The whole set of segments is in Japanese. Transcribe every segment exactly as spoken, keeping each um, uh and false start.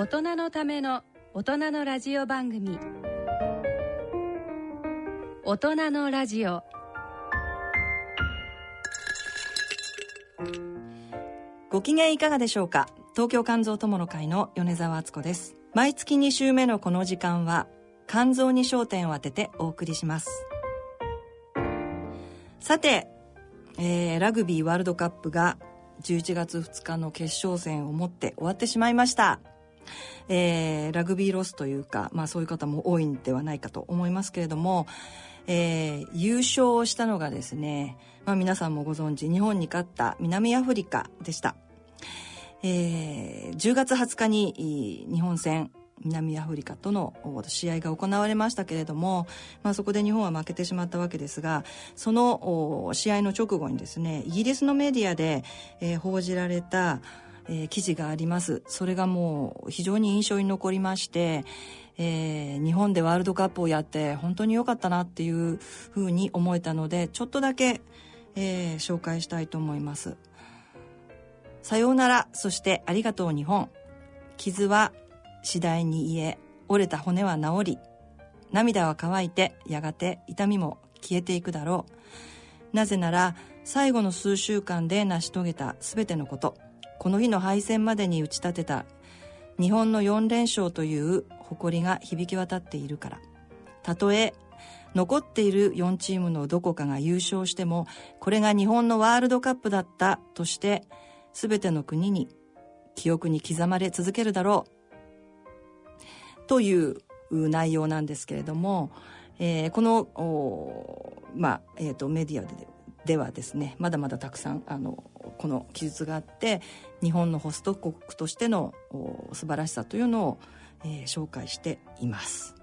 大人のための大人のラジオ番組、大人のラジオ。ご機嫌いかがでしょうか。東京肝臓友の会の米澤敦子です。毎月に週目のこの時間は肝臓に焦点を当ててお送りします。さて、えー、ラグビーワールドカップがじゅういちがつふつかの決勝戦をもって終わってしまいました。えー、ラグビーロスというか、まあ、そういう方も多いんではないかと思いますけれども、えー、優勝したのがですね、まあ、皆さんもご存知、日本に勝った南アフリカでした。えー、じゅうがつはつかに日本戦、南アフリカとの試合が行われましたけれども、まあ、そこで日本は負けてしまったわけですが、その試合の直後にですね、イギリスのメディアで、えー、報じられたえー、記事があります。それがもう非常に印象に残りまして、えー、日本でワールドカップをやって本当に良かったなっていうふうに思えたので、ちょっとだけ、えー、紹介したいと思います。さようなら、そしてありがとう日本。傷は次第に癒え、折れた骨は治り、涙は乾いて、やがて痛みも消えていくだろう。なぜなら、最後の数週間で成し遂げたすべてのこと。この日の敗戦までに打ち立てた日本のよんれんしょうという誇りが響き渡っているから。たとえ残っているよんチームのどこかが優勝しても、これが日本のワールドカップだったとして全ての国に記憶に刻まれ続けるだろうという内容なんですけれども、えー、この、まあえーと、メディアでではですね、まだまだたくさんあのこの記述があって、日本のホスト国としての素晴らしさというのを、えー、紹介しています。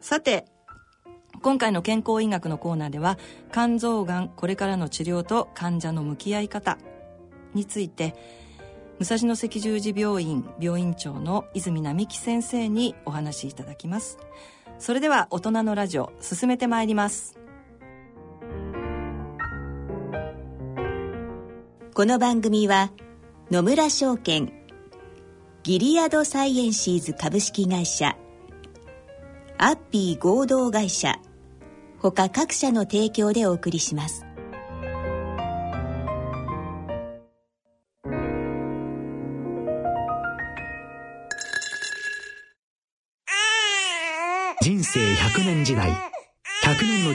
さて、今回の健康医学のコーナーでは、肝臓がんこれからの治療と患者の向き合い方について、武蔵野赤十字病院病院長の泉並木先生にお話しいただきます。それでは大人のラジオ、進めてまいります。この番組は野村証券、ギリアドサイエンシーズ株式会社、アッピー合同会社他各社の提供でお送りします。人生ひゃくねん時代、ひゃくねんの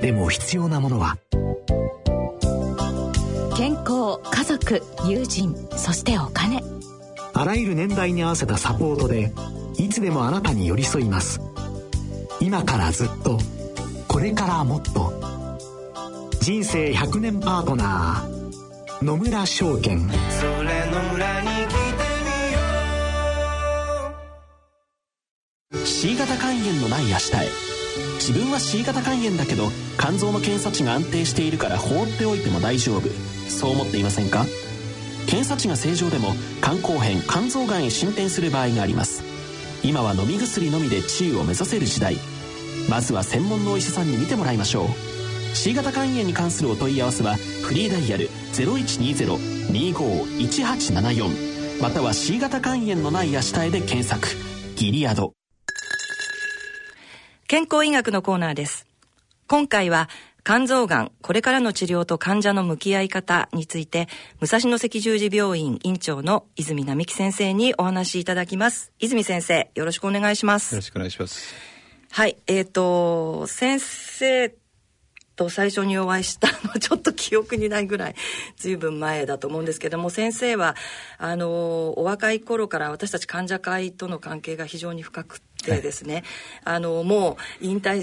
でも必要なものは健康、家族、友人、そしてお金。あらゆる年代に合わせたサポートで、いつでもあなたに寄り添います。今からずっと、これからもっと。人生ひゃくねんパートナー、野村証券。それ野村にC 型肝炎のない明日へ。自分は C 型肝炎だけど、肝臓の検査値が安定しているから放っておいても大丈夫、そう思っていませんか。検査値が正常でも肝硬変、肝臓がんへ進展する場合があります。今は飲み薬のみで治癒を目指せる時代。まずは専門のお医者さんに見てもらいましょう。 C 型肝炎に関するお問い合わせはフリーダイヤル ゼロいちにゼロ にご いちはちななよん または C 型肝炎のない明日へで検索。ギリアド健康医学のコーナーです。今回は肝臓がん、これからの治療と患者の向き合い方について、武蔵野赤十字病院院長の泉並木先生にお話しいただきます。泉先生、よろしくお願いします。よろしくお願いします。はい、えっと、先生と最初にお会いしたの、ちょっと記憶にないぐらい随分前だと思うんですけども、先生はあのお若い頃から私たち患者会との関係が非常に深くてですね、はい、あのもう引退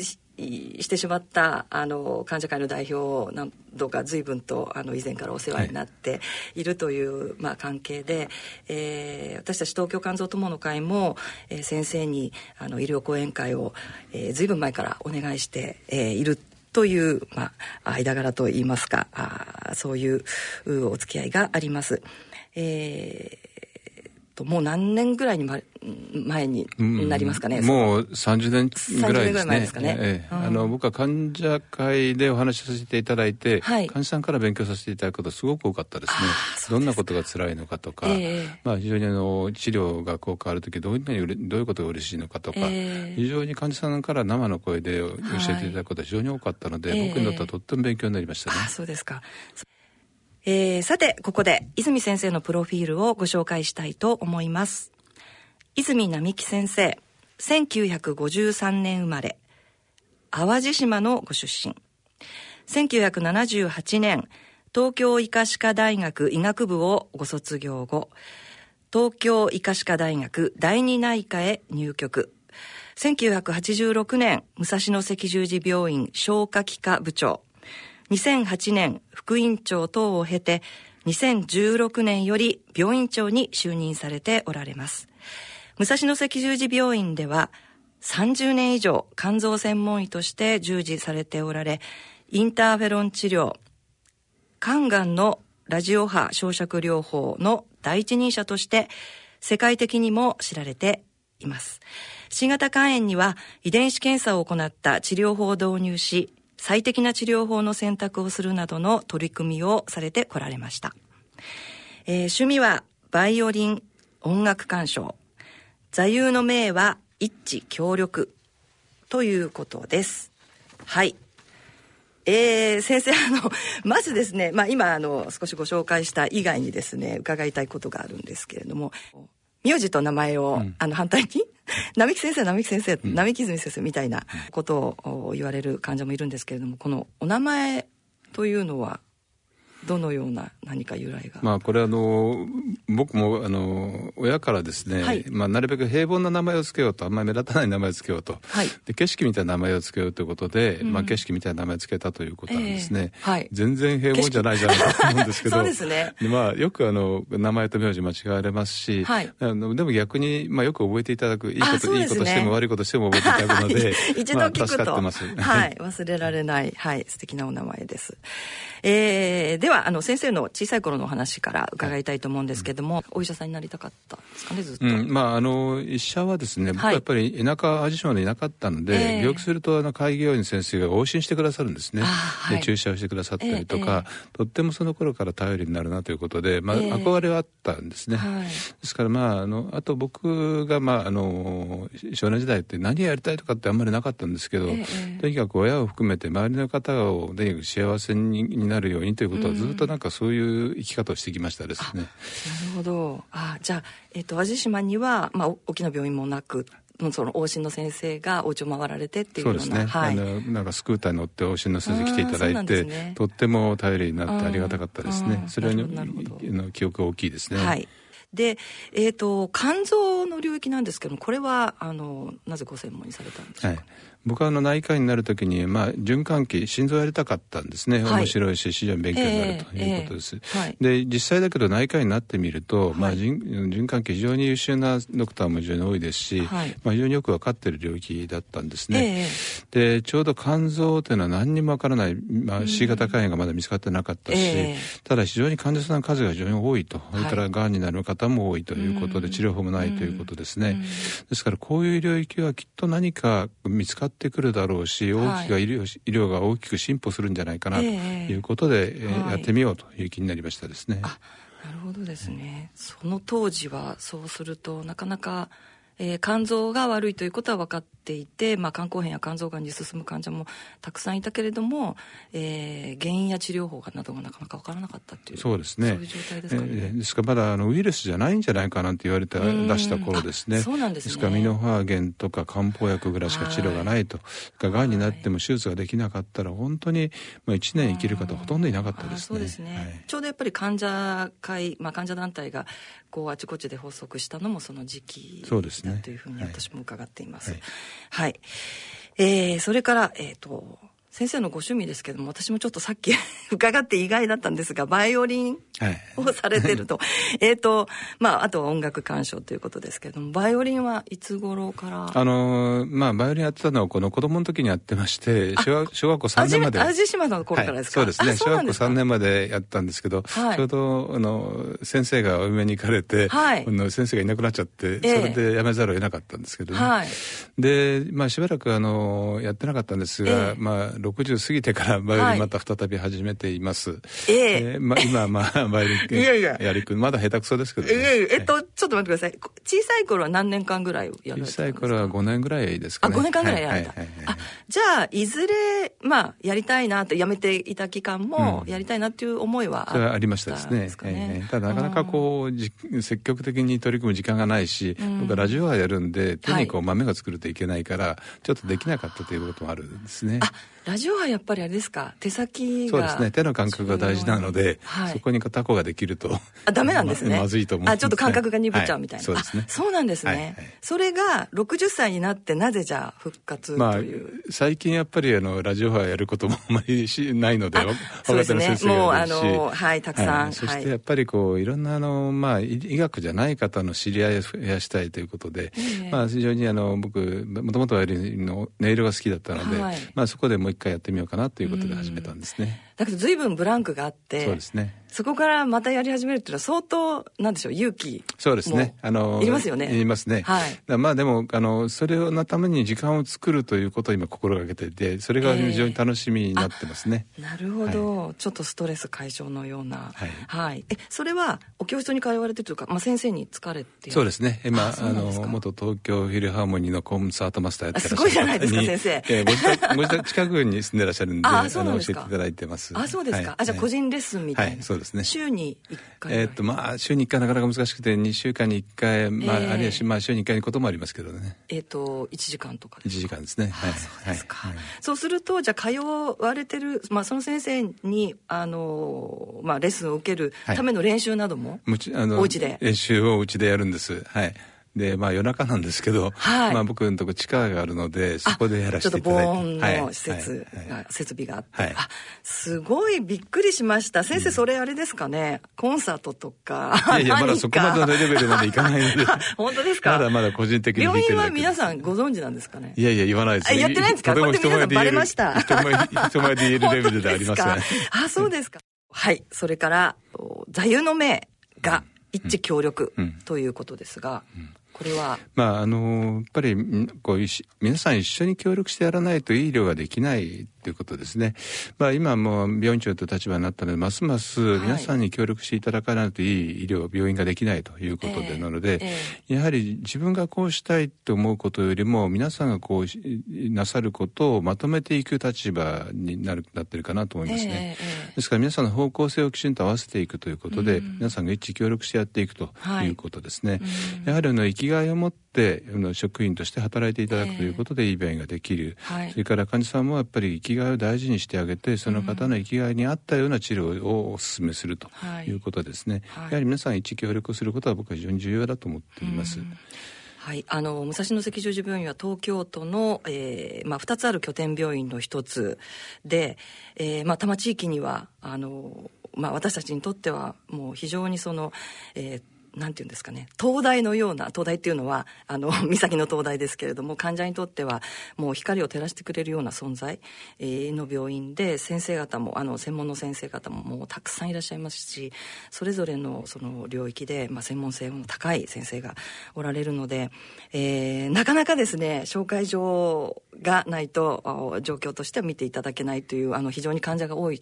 してしまったあの患者会の代表を何度か随分とあの以前からお世話になっているという、はい、まあ、関係で、えー、私たち東京肝臓友の会も、えー、先生にあの医療講演会を、えー、随分前からお願いして、えー、いるという、まあ、間柄といいますか、あそういうお付き合いがあります。えーもう何年ぐらいに、ま、前になりますかね、うん、もうさんじゅうねんぐらいですね、ええ、うん、あの僕は患者会でお話しさせていただいて、はい、患者さんから勉強させていただくことすごく多かったですね。ですどんなことが辛いのかとか、えーまあ、非常にあの治療が効果あるときどういうことが嬉しいのかとか、えー、非常に患者さんから生の声で教えていただくことは非常に多かったので、はい、僕にとってはとっても勉強になりましたね、えー、あそうですか。えー、さてここで泉先生のプロフィールをご紹介したいと思います。泉並木先生、せんきゅうひゃくごじゅうさんねん生まれ、淡路島のご出身。せんきゅうひゃくななじゅうはちねん東京医科歯科大学医学部をご卒業後、東京医科歯科大学第二内科へ入局。せんきゅうひゃくはちじゅうろくねん武蔵野赤十字病院消化器科部長、にせんはちねん副院長等を経てにせんじゅうろくねんより病院長に就任されておられます。武蔵野赤十字病院ではさんじゅうねん以上肝臓専門医として従事されておられ、インターフェロン治療、肝がんのラジオ波照射療法の第一人者として世界的にも知られています。新型肝炎には遺伝子検査を行った治療法を導入し、最適な治療法の選択をするなどの取り組みをされてこられました。えー、趣味はバイオリン、音楽鑑賞、座右の銘は一致協力ということです。はい。えー、先生、あのまずですね、まあ、今あの少しご紹介した以外にですね、伺いたいことがあるんですけれども、名字と名前を、うん、あの反対に並木先生、並木先生、並木泉先生みたいなことを言われる患者もいるんですけれども、このお名前というのはどのような何か由来が、まあ、これあの僕もあの親からですね、はい、まあ、なるべく平凡な名前をつけようと、あんまり目立たない名前をつけようと、はい、で景色みたいな名前をつけようということで、うん、まあ、景色みたいな名前をつけたということなんですね、えーはい、全然平凡じゃないじゃないかと思うんですけどそうですね、まあ、よくあの名前と名字間違われますし、はい、あのでも逆に、まあ、よく覚えていただく、いいこと、ね、いいことしても悪いことしても覚えていただくので一度聞くと、まあ、助かってます、はい、忘れられない、はい、素敵なお名前です。えー、ではあの先生の小さい頃のお話から伺いたいと思うんですけども、はい、お医者さんになりたかったんですかね、ずっと、うん、まあ、あの医者はですね、僕はやっぱり田舎淡路島にいなかったので、はい、病気するとあの開業医の先生が往診してくださるんですね、はい、で注射をしてくださったりとか、えー、とってもその頃から頼りになるなということで、まあ、憧れはあったんですね、えーはい、ですから、まあ、あのあと僕が、まあ、あの少年時代って何やりたいとかってあんまりなかったんですけど、えー、とにかく親を含めて周りの方をとにかく幸せになるようにということはずっとなんかそういう生き方をしてきましたですね。あ、なるほど。あ、じゃあ、えっと、淡路島には、まあ、大きな病院もなく、その往診の先生がお家を回られてっていうような、そうですね、はい、あのなんかスクーターに乗って往診の先生来ていただいて、ね、とっても頼りになってありがたかったですね。それはの記憶が大きいですね。はい。で、えーと、肝臓の領域なんですけども、これはあのなぜご専門にされたんですか。はい、僕はあの内科医になるときに、まあ、循環器、心臓やりたかったんですね、はい、面白いし非常に勉強になるということです、えーえーはい、で実際だけど内科医になってみると、はい、まあ、循環器非常に優秀なドクターも非常に多いですし、はい、まあ、非常によく分かっている領域だったんですね、えー、でちょうど肝臓というのは何にも分からない、まあ、C 型肝炎がまだ見つかってなかったし、えー、ただ非常に患者さんの数が非常に多いと、それからがんになる方も多いということで、はい、治療法もないということですね。ですからこういう領域はきっと何か見つかってってくるだろうし、大きく医療、はい、医療が大きく進歩するんじゃないかなということで、えー、やってみようという気になりましたですね。あ、なるほどですね、うん、その当時はそうするとなかなか、えー、肝臓が悪いということは分かっていて、まあ、肝硬変や肝臓がんに進む患者もたくさんいたけれども、えー、原因や治療法などがなかなか分からなかったという、そうですね、そういう状態ですかね、えー、ですからまだあのウイルスじゃないんじゃないかなんて言われて出した頃ですね。そうなんですね。ですからミノファーゲンとか漢方薬ぐらいしか治療がないと、がんになっても手術ができなかったら本当にまあいちねん生きる方ほとんどいなかったですね。あ、そうですね、はい、ちょうどやっぱり患者会、まあ、患者団体がこうあちこちで発足したのもその時期、そうですねというふうに私も伺っています。はい、はいはい。えー、それから、えっと、先生のご趣味ですけども、私もちょっとさっき伺って意外だったんですが、バイオリンをされてると、はい、えっと、まあ、あとは音楽鑑賞ということですけども、バイオリンはいつ頃からあのー、まあ、バイオリンやってたのはこの子供の時にやってまして、小学校さんねんまで。淡路島の頃からですか、はい、そうですね。小学校さんねんまでやったんですけど、はい、ちょうど、あの、先生がお嫁に行かれて、はい、先生がいなくなっちゃって、それで辞めざるを得なかったんですけどね。えーはい、で、まあ、しばらく、あの、やってなかったんですが、えー、まあ、ろくじゅう過ぎてからバイオリンまた再び始めています。はい、えーえーま、今、まあ、バイオリンやりくまだ下手くそですけど、ね。えー、えっと、ちょっと待ってください。小さい頃は何年間ぐらいやられたんですか？小さい頃はごねんぐらいですかね。あ、ごねんかんぐらいやられた。はいはいはいはい、あ、じゃあ、いずれ、まあ、やりたいなって、やめていた期間も、やりたいなっていう思いはあったんですかね。うん、それはありましたですね。えー、ただ、なかなかこう、積極的に取り組む時間がないし、うん、僕はラジオはやるんで、手にこう、豆が作るといけないから、はい、ちょっとできなかったということもあるんですね。あ、ラジオはやっぱりあれですか、手先が。そうですね、手の感覚が大事なので、はい、そこにタコができるとあダメなんですね、ま、まずいと思うんですね。あ、ちょっと感覚が鈍っちゃうみたいな、はい、そうですね。あ、そうなんですね、はいはい、それがろくじゅっさいになってなぜじゃあ復活という、まあ、最近やっぱりあのラジオはやることもあまりしないので、そうですね、もうあの、はい、たくさん、はい、そしてやっぱりこういろんなあの、まあ、医学じゃない方の知り合いを増やしたいということで、えーまあ、非常にあの僕もともとは音色が好きだったので、はい、まあ、そこでもう一回やってみようかなということで始めたんですね。だけど随分ブランクがあって、そうですね、そこからまたやり始めるっていうのは相当なんでしょう、勇気もいりますよね。いりますね。はい。まあでもあのそれのために時間を作るということを今心がけていて、それが非常に楽しみになってますね。えー、なるほど、はい。ちょっとストレス解消のような。はい。はい、えそれはお教室に通われてるというか、まあ、先生に疲れて。そうですね。今ああの元東京フィルハーモニーのコンサートマスターやってらっしゃる。すごいじゃないですか先生。えー、ご自宅、ご自宅近くに住んでらっしゃるんで、ああそうなんですか。教えていただいてます。あ、そうですか。はい、あじゃあ個人レッスンみたいな。はい、そうですね、週にいっかい、えーっとまあ、週にいっかいなかなか難しくてにしゅうかんにいっかい、まあえー、あるいは、まあ、週にいっかいのこともありますけどね、えーっといちじかんとかですか？いちじかんですね。はい、そうですか、はい、そうするとじゃあ通われてる、まあ、その先生にあの、まあ、レッスンを受けるための練習なども、はい、あのお家で練習をお家でやるんです。はい、でまあ、夜中なんですけど、はい、まあ、僕のとこ地下があるのでそこでやらせていただいて、ちょっと防音の施設が、はいはい、設備があって、はい、あすごいびっくりしました先生。それあれですかね、うん、コンサートとかいやいやまだそこまでのレベルまでいかないので本当ですか？まだまだ個人的に病院は皆さんご存知なんですかね？いやいや言わないですね。やってないんですか？これで皆さんバレました。人前、人前で言えるレベルではありません。あそうですか。はい、それから座右の銘が一致協力、うん、ということですが、うんうん、これはまああのやっぱりこう皆さん一緒に協力してやらないといい医療ができないということですね。まあ、今もう病院長という立場になったのでますます皆さんに協力していただかないといい医療病院ができないということで、なので、えーえー、やはり自分がこうしたいと思うことよりも皆さんがこうなさることをまとめていく立場になるなってるかなと思いますね。えーえー、ですから皆さんの方向性をきちんと合わせていくということで、うん、皆さんが一致協力してやっていくということですね。はい、うん、やはりあの生きがいを持って職員として働いていただくということでいい病院ができる、えーはい、それから患者さんもやっぱり生きがいを大事にしてあげて、その方の生きがいに合ったような治療をお勧めするということですね。はいはい、やはり皆さん一致協力をすることは僕は非常に重要だと思っています。うん、はい、あの武蔵野赤十字病院は東京都の、えーまあ、ふたつある拠点病院のひとつで、えーまあ、多摩地域にはあの、まあ、私たちにとってはもう非常にその、えーなんていうんですかね、灯台のような、灯台っていうのはあの岬の灯台ですけれども、患者にとってはもう光を照らしてくれるような存在、えー、の病院で、先生方もあの専門の先生方ももうたくさんいらっしゃいますし、それぞれのその領域で、まあ、専門性の高い先生がおられるので、えー、なかなかですね紹介状がないと状況としては見ていただけないという、あの非常に患者が多い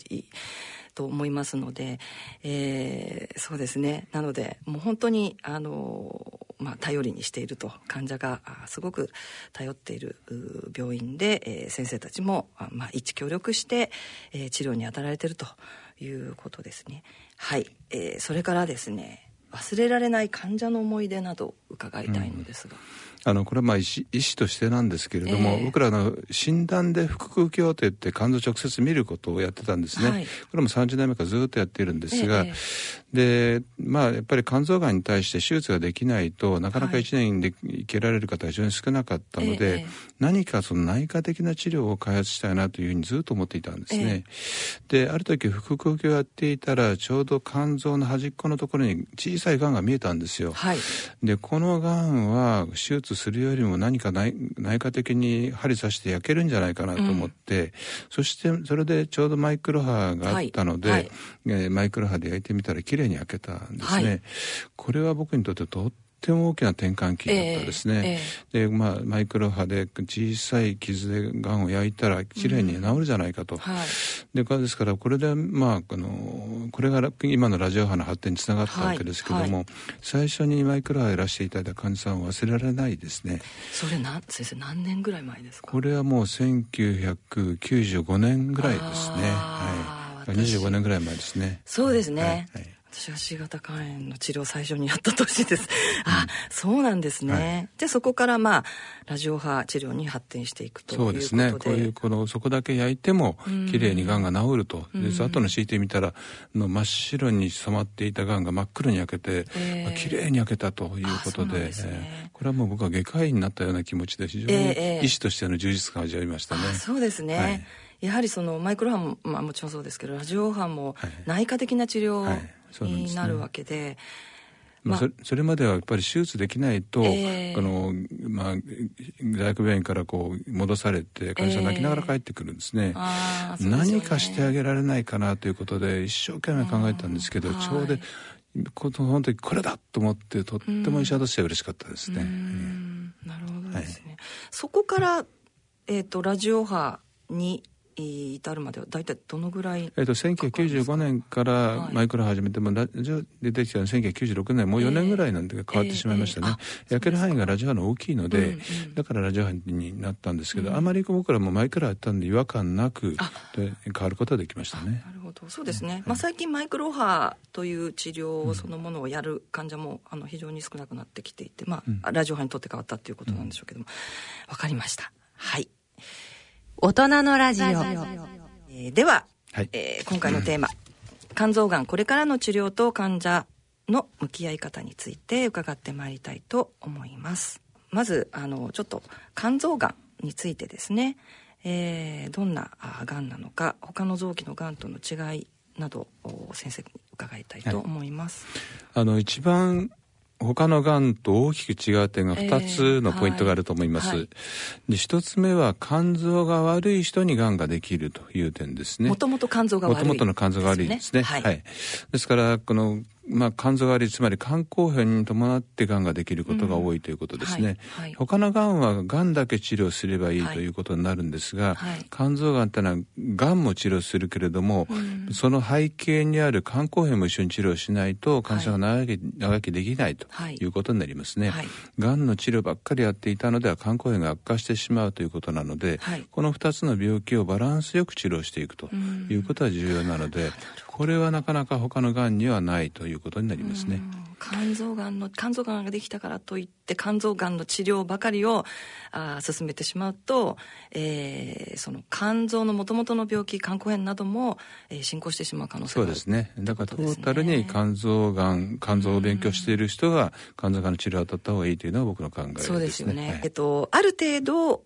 と思いますので、えー、そうですね。なのでもう本当にあの、まあ、頼りにしていると、患者がすごく頼っている病院で、えー、先生たちも、まあ、一致協力して、えー、治療に当たられているということですね。はい、えー、それからですね、忘れられない患者の思い出など伺いたいのですが、あのこれはまあ医師、医師としてなんですけれども、えー、僕らの診断で腹腔鏡といって肝臓直接見ることをやってたんですね、はい、これもさんじゅうねんまえからずっとやっているんですが、えー、でまあやっぱり肝臓がんに対して手術ができないとなかなかいちねんで生きられる方が非常に少なかったので、えー、何かその内科的な治療を開発したいなというふうにずっと思っていたんですね、えー、である時腹腔鏡をやっていたらちょうど肝臓の端っこのところに小さいがんが見えたんですよ、はい、でこのがんは手術するよりも何か 内, 内科的に針刺して焼けるんじゃないかなと思って、うん、そしてそれでちょうどマイクロ波があったので、はいはいえー、マイクロ波で焼いてみたら綺麗に焼けたんですね、はい、これは僕にとってととても大きな転換期だったですね、えーえーでまあ、マイクロ波で小さい傷でがんを焼いたらきれいに治るじゃないかと、うんはい、で, ですからこれで、まあ、あのこれが今のラジオ波の発展につながったわけですけども、はいはい、最初にマイクロ波をいらしていただいた患者さんを忘れられないですね。それな先生何年ぐらい前ですか？これはもうせんきゅうひゃくきゅうじゅうごねんぐらいですね、はい、にじゅうごねんぐらい前ですね。そうですね、はいはい、私は C 型肝炎の治療を最初にやった年ですあ、うん、そうなんですね、はい、でそこから、まあ、ラジオ波治療に発展していくということで、そうですね、こういうこのそこだけ焼いてもきれいにがんが治ると、うん、で後の シーティー 見たらの真っ白に染まっていたがんが真っ黒に焼けて、えーまあ、きれいに焼けたということで、ねえー、これはもう僕は外科医になったような気持ちで非常に医師としての充実感を味わいましたね、えー、そうですね、はい、やはりそのマイクロ波も、まあ、もちろんそうですけどラジオ波も内科的な治療、はいはいそうなんですね、になるわけで、まあ、そ, それまではやっぱり手術できないと、えーあのまあ、大学病院からこう戻されて患者さん泣きながら帰ってくるんです ね,、えー、ですね何かしてあげられないかなということで一生懸命考えたんですけど、うん、ちょうどその時これだと思ってとっても医者として嬉しかったですね、うんうん、なるほどですね、はい、そこから、えー、とラジオ波に至るまでは大体どのぐらいかかるんですか？えっと、せんきゅうひゃくきゅうじゅうごねんからマイクロ始めても、はい、ラジオ出てきたのはせんきゅうひゃくきゅうじゅうろくねんもうよねんぐらいなんで変わってしまいましたね、えーえーえー、焼ける範囲がラジオ波の大きいので、うんうん、だからラジオ波になったんですけど、うん、あまり僕らもマイクロやったんで違和感なくで変わることができましたね。なるほどそうですね、はいまあ、最近マイクロ波という治療そのものをやる患者も、うん、あの非常に少なくなってきていて、まあうん、ラジオ波にとって変わったということなんでしょうけども、うん、分かりました。はい大人のラジオ、えー、では、はいえー、今回のテーマ、うん、肝臓がんこれからの治療と患者の向き合い方について伺ってまいりたいと思います。まずあのちょっと肝臓がんについてですね、えー、どんながんなのか他の臓器のがんとの違いなどを先生に伺いたいと思います、はい、あの一番他のがんと大きく違う点がふたつのポイントがあると思います、えーはい、でひとつめは肝臓が悪い人にがんができるという点ですね。もともと肝臓が悪い、もともとの肝臓が悪いですね、はいはい、ですからこのまあ、肝臓が悪いつまり肝硬変に伴ってがんができることが多いということですね、うんはいはい、他のがんはがんだけ治療すればいい、はい、ということになるんですが、はい、肝臓がんというのはがんも治療するけれども、うん、その背景にある肝硬変も一緒に治療しないと患者が長生き、はい、長生きできないということになりますね、はいはい、がんの治療ばっかりやっていたのでは肝硬変が悪化してしまうということなので、はい、このふたつの病気をバランスよく治療していくということは重要なので、うんこれはなかなか他のがんにはないということになりますね。肝臓がんの肝臓がんができたからといって肝臓がんの治療ばかりをあ進めてしまうと、えー、その肝臓のもともとの病気肝硬変なども、えー、進行してしまう可能性がある。そうですね。だからトータルに肝臓がん肝臓を勉強している人が肝臓がんの治療を当たった方がいいというのは僕の考えですね。そうですよね、はいえっと、ある程度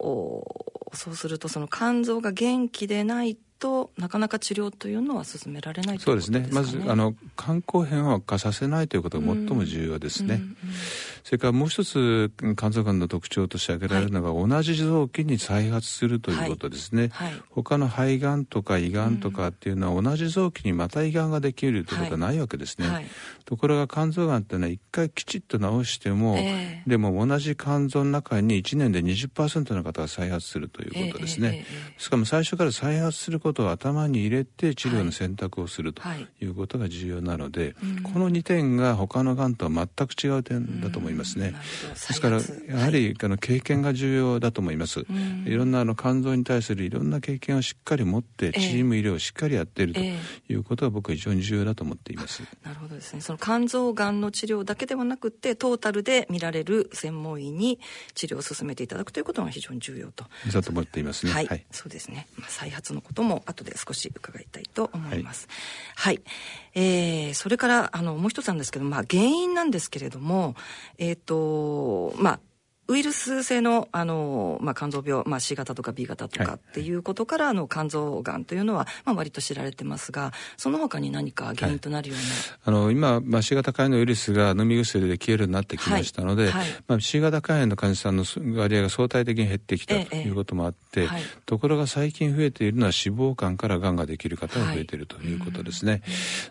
そうするとその肝臓が元気でないととなかなか治療というのは進められないということですかね。そうですね。まずあの肝硬変を悪化させないということが最も重要ですね、うんうんうん、それからもう一つ肝臓がんの特徴として挙げられるのが、はい、同じ臓器に再発するということですね、はいはい、他の肺がんとか胃がんとかっていうのは同じ臓器にまた胃がんができるということはないわけですね、はいはい、ところが肝臓がんってのは一回きちっと治しても、えー、でも同じ肝臓の中にいちねんで にじゅっパーセント の方が再発するということですね、えーえーえー、しかも最初から再発することことを頭に入れて治療の選択をするということが重要なので、はいはいうん、このにてんが他のがんとは全く違う点だと思います。いますね。ですからやはりあの経験が重要だと思います、はい、いろんなあの肝臓に対するいろんな経験をしっかり持ってチーム医療をしっかりやっているということが僕は非常に重要だと思っています、えー、なるほどですね。その肝臓がんの治療だけではなくてトータルで見られる専門医に治療を進めていただくということが非常に重要とだと思っていますね。はい、はい、そうですね、まあ、再発のことも後で少し伺いたいと思います、はいはい。えー、それからあのもう一つなんですけど、まあ、原因なんですけれども、えーとまあ、ウイルス性の、あの、まあ、肝臓病、まあ、C 型とか B 型とかっていうことから、はい、あの肝臓がんというのは、まあ、割と知られてますが、その他に何か原因となるような、はい、あの今、まあ、C 型肝炎のウイルスが飲み薬で消えるようになってきましたので、はいはい、まあ、C 型肝炎の患者さんの割合が相対的に減ってきたということもあって、ええはい、ところが最近増えているのは脂肪肝からがんができる方が増えているということですね、はい、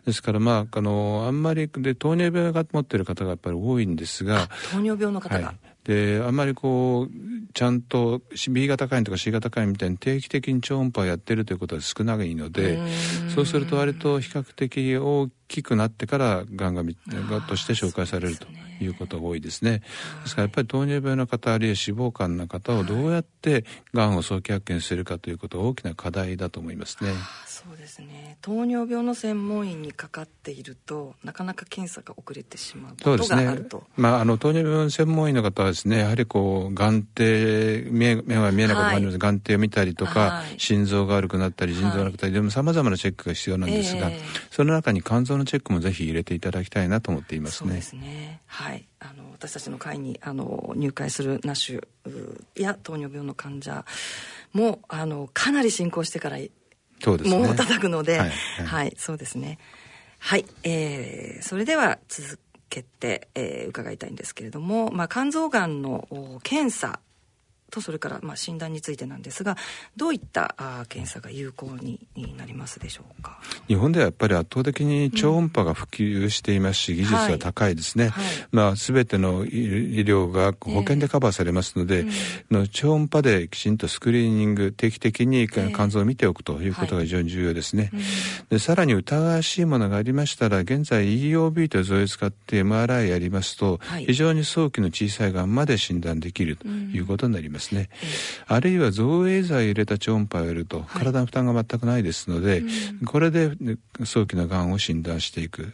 ですから、まあ、あのあんまりで糖尿病が持っている方がやっぱり多いんですが、糖尿病の方が、はい、であんまりこうちゃんと B 型肝炎とか C 型肝炎みたいに定期的に超音波をやってるということは少ないので、そうすると割と比較的大きくなってからがんがとして紹介されるということが多いですね。ですからやっぱり糖尿病の方あるいは脂肪肝の方をどうやってがんを早期発見するかということは大きな課題だと思いますね。そうですね、糖尿病の専門医にかかっているとなかなか検査が遅れてしまうことがあると、そうですね、まあ、あの糖尿病の専門医の方はですね、やはりこう眼底、目は見えなくなります、はい、眼底を見たりとか、はい、心臓が悪くなったり腎臓が悪くなったり、はい、でもさまざまなチェックが必要なんですが、えー、その中に肝臓のチェックもぜひ入れていただきたいなと思っていますね。そうですね、はい、あの私たちの会にあの入会するナッシュや糖尿病の患者もあのかなり進行してからそうですね、もう叩くので、はい、はいはい、そうですね、はい、えー、それでは続けて、えー、伺いたいんですけれども、まあ、肝臓がんの検査とそれからまあ診断についてなんですが、どういったあ検査が有効になりますでしょうか。日本ではやっぱり圧倒的に超音波が普及していますし、うん、技術が高いですね、はいはい、まあ、全ての医療が保険でカバーされますので、えーうん、の超音波できちんとスクリーニング定期的に肝臓を見ておくということが非常に重要ですね、えーはい、でさらに疑わしいものがありましたら現在 イーオービー という図を使って エムアールアイ やりますと、はい、非常に早期の小さいがんまで診断できるということになります、うんですね、あるいは造影剤を入れた超音波をやると体の負担が全くないですので、はい、うん、これで早期のがんを診断していく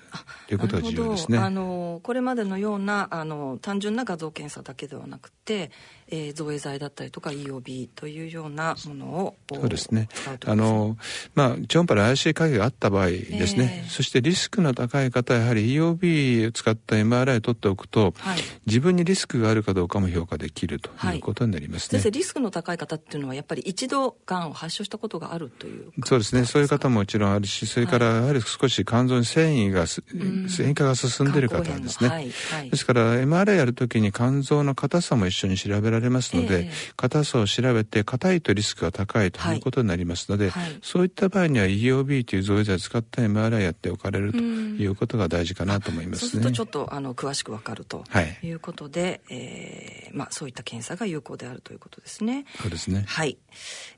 ということが重要ですね。あのこれまでのようなあの単純な画像検査だけではなくて、えー、造影剤だったりとか イーオービー というようなものをそうですね、あの、まあ、超音波で怪しい影があった場合ですね、えー、そしてリスクの高い方はやはり イーオービー を使った エムアールアイ を取っておくと、はい、自分にリスクがあるかどうかも評価できるということになります、はい、先生、リスクの高い方っていうのはやっぱり一度がんを発症したことがあるというそうですね、そういう方ももちろんあるし、それからやはり少し肝臓に繊維が、はい、繊維化が進んでいる方ですね、はいはい、ですから エムアールアイ やるときに肝臓の硬さも一緒に調べられますので、えー、硬さを調べて硬いとリスクが高いということになりますので、はいはい、そういった場合には イーオービー という造影剤を使った エムアールアイ やっておかれるということが大事かなと思いますね。そうするとちょっとあの詳しく分かるということで、はい、えーまあ、そういった検査が有効であるということですね。そうですね、はい、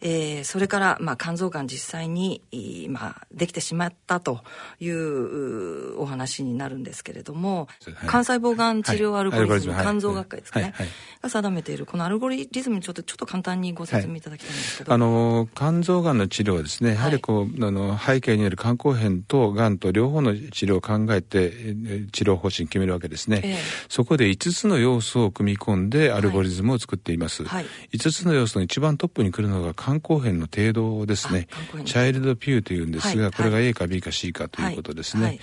えー、それから、まあ、肝臓がん実際に、まあ、できてしまったというお話になるんですけれども、はい、肝細胞がん治療アルゴリズム、はい、肝臓学会ですかね、はいはい、が定めているこのアルゴリズムにちょっと、ちょっと簡単にご説明いただきたいんですけど、はい、あの肝臓がんの治療はですね、やはりこう、はい、あの背景による肝硬変とがんと両方の治療を考えて治療方針決めるわけですね、えー、そこでいつつの要素を組み込んでアルゴリズムを作っています、はいはい、いつつの要素の一番トップに来るのが肝硬変の程度ですね。チャイルドピューというんですが、はい、これが A か B か C かということですね、はいはい、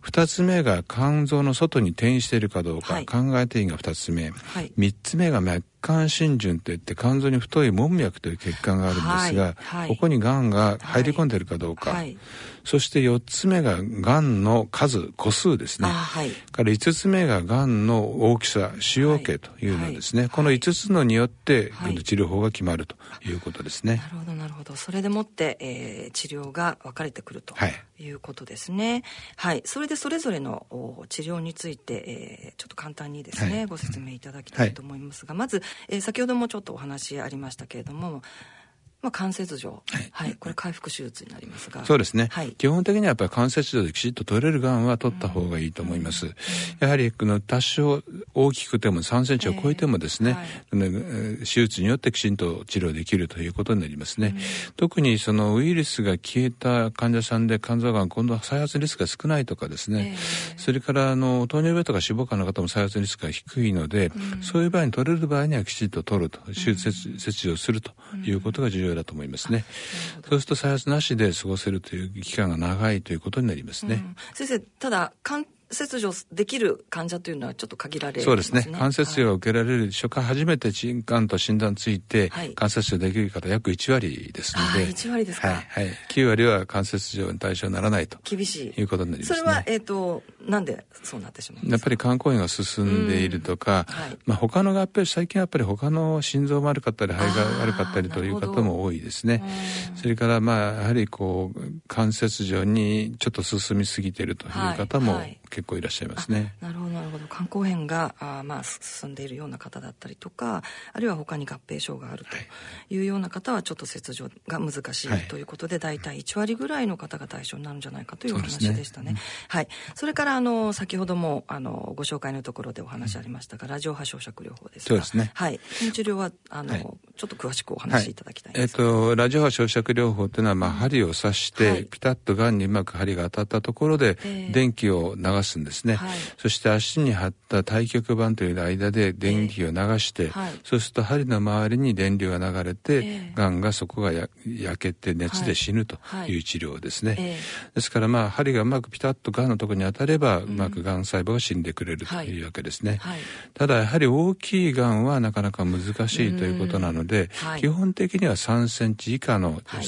ふたつめが肝臓の外に転移しているかどうか、はい、考えていいがふたつめ、はい、みっつめが脈管浸潤といって肝臓に太い門脈という血管があるんですが、はいはい、ここにがんが入り込んでいるかどうか、はいはい、そしてよっつめががんの数個数ですね、はい、からいつつめががんの大きさ腫瘍形というのですね、はいはい、このいつつのによって治療法が決まるということですね、はい、なるほどなるほど、それでもって、えー、治療が分かれてくるということですね、はいはい、それでそれぞれの治療について、えー、ちょっと簡単にですね、はい、ご説明いただきたいと思いますが、はい、まずえー、先ほどもちょっとお話ありましたけれども、まあ、関節上、はいはい、これ回復手術になりますが、そうですね、はい、基本的にはやっぱり関節上できちっと取れるがんは取った方がいいと思います、うん、やはりこの多少大きくてもさんセンチを超えてもですね、えーはい、手術によってきちんと治療できるということになりますね、うん、特にそのウイルスが消えた患者さんで肝臓がん今度は再発リスクが少ないとかですね、えー、それからあの糖尿病とか脂肪肝の方も再発リスクが低いので、うん、そういう場合に取れる場合にはきちっと取ると、手術切除をするということが重要です、うんうんだと思いますね。そうすると再発なしで過ごせるという期間が長いということになりますね、うん、先生、ただ関節症できる患者というのはちょっと限られますね。そうですね、関節症が受けられる初回初めてがんと診断ついて、はい、関節症できる方約いちわりですので、あいちわりですか、はいはい、きゅうわりは関節症に対象にならないと厳しいいうことになりますね。それは、えーと、なんでそうなってしまうんですか。やっぱり肝硬変が進んでいるとか、うんはいまあ、他の合併最近はやっぱり他の心臓も悪かったり肺が悪かったりという方も多いですね。それからまあやはりこう関節症にちょっと進みすぎているという方も、はいはい結構いらっしゃいますね。なるほどなるほど。肝硬変があ、まあ、進んでいるような方だったりとか、あるいは他に合併症があるというような方はちょっと切除が難しいということで、はい、だいたいいちわりぐらいの方が対象になるんじゃないかというお話でした ね, そ, ね、はい、それからあの先ほどもあのご紹介のところでお話ありましたが、うん、ラジオ波焼灼療法ですが、そうですね、はい、この治療はあの、はい、ちょっと詳しくお話しいただきたいんです、はいえー、とラジオ波焼灼療法というのは、まあ、針を刺して、はい、ピタッとがんにうまく針が当たったところで、えー、電気を流すんですね、はい、そして足に張った対極板という間で電気を流して、えーはい、そうすると針の周りに電流が流れて、えー、がんがそこがや焼けて熱で死ぬという治療ですね、はいはいえー、ですからまあ針がうまくピタッとがんのところに当たれば、うん、うまくがん細胞が死んでくれるというわけですね、はいはい、ただやはり大きいがんはなかなか難しいということなので、はい、基本的にはさんセンチ以下の、はい、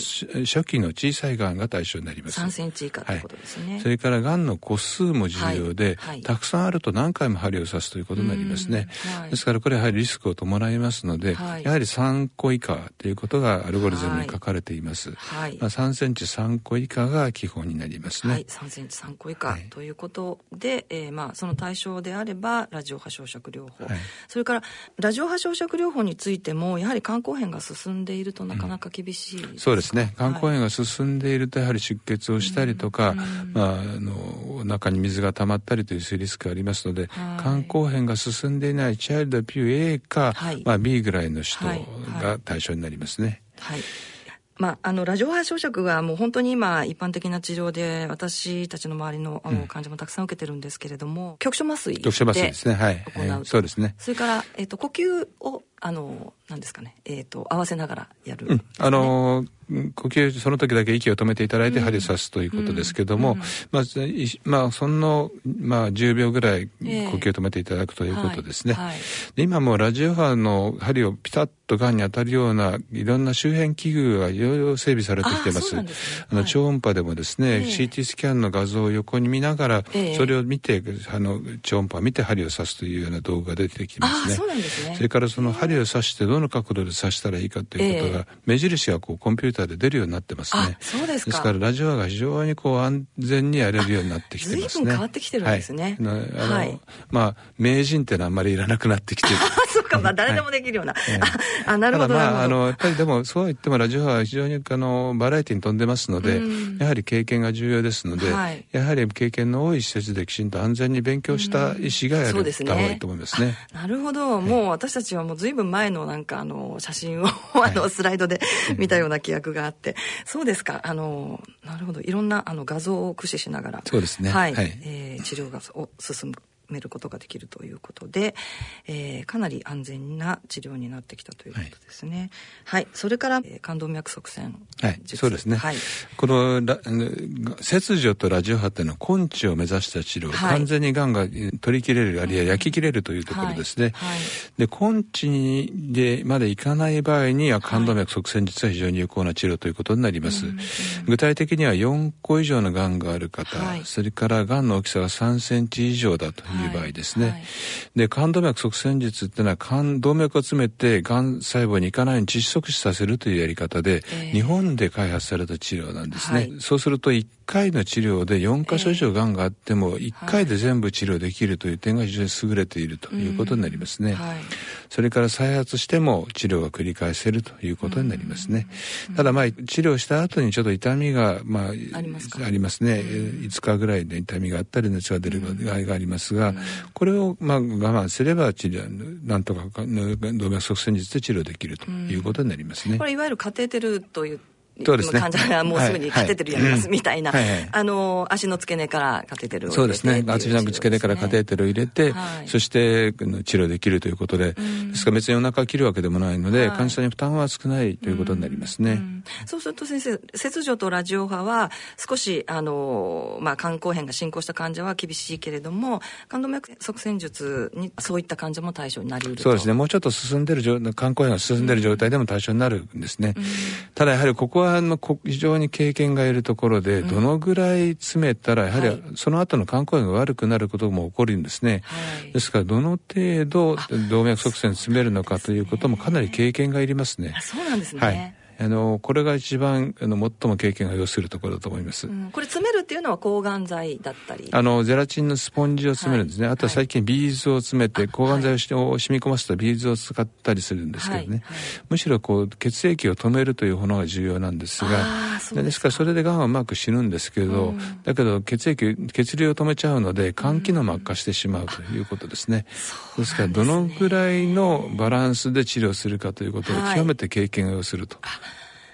初期の小さいがんが対象になります。さんセンチ以下ということですね、はい、それからがんの個数も重要で、はいはい、たくさんあると何回も針を刺すということになりますね、はい、ですからこれはやはりリスクを伴いますので、はい、やはりさんこ以下ということがアルゴリズムに書かれています、はいまあ、さんセンチさんこ以下が基本になりますね、はい、さんセンチさんこ以下ということで、はいえーまあ、その対象であればラジオ波焼灼療法、はい、それからラジオ波焼灼療法についてもやはり肝硬変が進んでいるとなかなか厳しいですか、うん、そうですね、肝硬変が進んでいるとやはり出血をしたりとか、うんうんまあ、あの中に水が溜まったりというリスクがありますので、はい、肝硬変が進んでいないチャイルドピュー A か、はいまあ、B ぐらいの人が対象になりますね、はいはいはいまあ、あのラジオ波焼灼はもう本当に今一般的な治療で私たちの周り の, あの患者もたくさん受けてるんですけれども、うん、局所麻酔で行うと、それから、えー、と呼吸をあの何ですかね、えー、と合わせながらやる、ねうん、あの呼吸その時だけ息を止めていただいて針を刺すということですけども、うんうんまあまあ、その、まあ、じゅうびょうぐらい呼吸を止めていただくということですね、えーはいはい、で今もラジオ波の針をピタッとがんに当たるようないろんな周辺器具がいろいろ整備されてきています。あ、そうなんですね。あの超音波でもですね、はい、シーティー スキャンの画像を横に見ながら、えー、それを見てあの超音波を見て針を刺すというような動画が出てきますね。あ、そうなんですね。それからその針を刺してどの角度で刺したらいいかということが、えー、目印がこうコンピューターで出るようになってますね。あ、そうですか。ですからラジオ波が非常にこう安全にやれるようになってきてますね。随分変わってきてるんですね。はい、あの、はい、まあ名人ってのはあんまりいらなくなってきてるそうか、まあ、誰でもできるような、はいえー、あ、なるほど。ただまあ、あのやっぱりでもそうは言ってもラジオ波は非常にあのバラエティに富んでますので、やはり経験が重要ですので、はい、やはり経験の多い施設できちんと安全に勉強した医師がやるった方がいいと思いますね。なるほど。もう私たちはもう随分前のなんかあの写真をあのスライドで見たような記憶があって、はい、そうですか。あのなるほど、いろんなあの画像を駆使しながら、そうですね、はい、はいえー、治療がを進めることができるということで、えー、かなり安全な治療になってきたということですね。はい、はい、それから、えー、冠動脈側栓、はい、そうですね、はい、この切除とラジオ波というのは根治を目指した治療、はい、完全にがんが取り切れる、あるいは焼き切れるというところですね、はいはい、で根治でまでいかない場合には冠動脈側栓術は非常に有効な治療ということになります、はい、具体的にはよんこ以上のがんがある方、はい、それからがんの大きさがさんセンチ以上だといういう場合ですね、はいはい、で冠動脈塞栓術ってのは冠動脈を詰めてがん細胞に行かないように窒息死させるというやり方で、えー、日本で開発された治療なんですね、はい、そうするといっかいの治療でよんカ所以上がんがあってもいっかいで全部治療できるという点が非常に優れているということになりますね、はい、それから再発しても治療が繰り返せるということになりますね、うん、ただまあ治療した後にちょっと痛みが、まあ、ありますかありますね、うん、いつかぐらいで痛みがあったり熱が出る場合がありますが、うん、これをまあ我慢すれば治療なんとか動脈塞栓術で治療できるということになりますね、うん、これいわゆるカテーテルというそうですね、患者がもうすぐにカテーテルやりますみたいな、はいはいうん、あの足の付け根からカテーテルを入れてそうですね足の付け根からカテーテルを入れて、はい、そして治療できるということで、うん、ですから別にお腹を切るわけでもないので、はい、患者さんに負担は少ないということになりますね、うんうん、そうすると先生切除とラジオ波は少しあの、まあ、肝硬変が進行した患者は厳しいけれども冠動脈塞栓術にそういった患者も対象になりうるとそうですねもうちょっと進んでる肝硬変が進んでいる状態でも対象になるんですね、うん、ただやはりここは非常に経験がいるところでどのぐらい詰めたらやはりその後の肝硬変が悪くなることも起こるんですね、はい、ですからどの程度動脈塞栓詰めるのかということもかなり経験がいりますねそうなんですね、はいあのこれが一番あの最も経験が要するところだと思います、うん、これ詰めるっていうのは抗がん剤だったりあのゼラチンのスポンジを詰めるんですね、はい、あとは最近ビーズを詰めて、はい、抗がん剤を染み込ませたビーズを使ったりするんですけどね、はいはい、むしろこう血液を止めるというのが重要なんですがですか、ですからそれでがんはうまく死ぬんですけど、うん、だけど血液血流を止めちゃうので肝機能も悪化してしまうということですね、うん、ですからどのぐらいのバランスで治療するかということを極めて経験が要すると、はい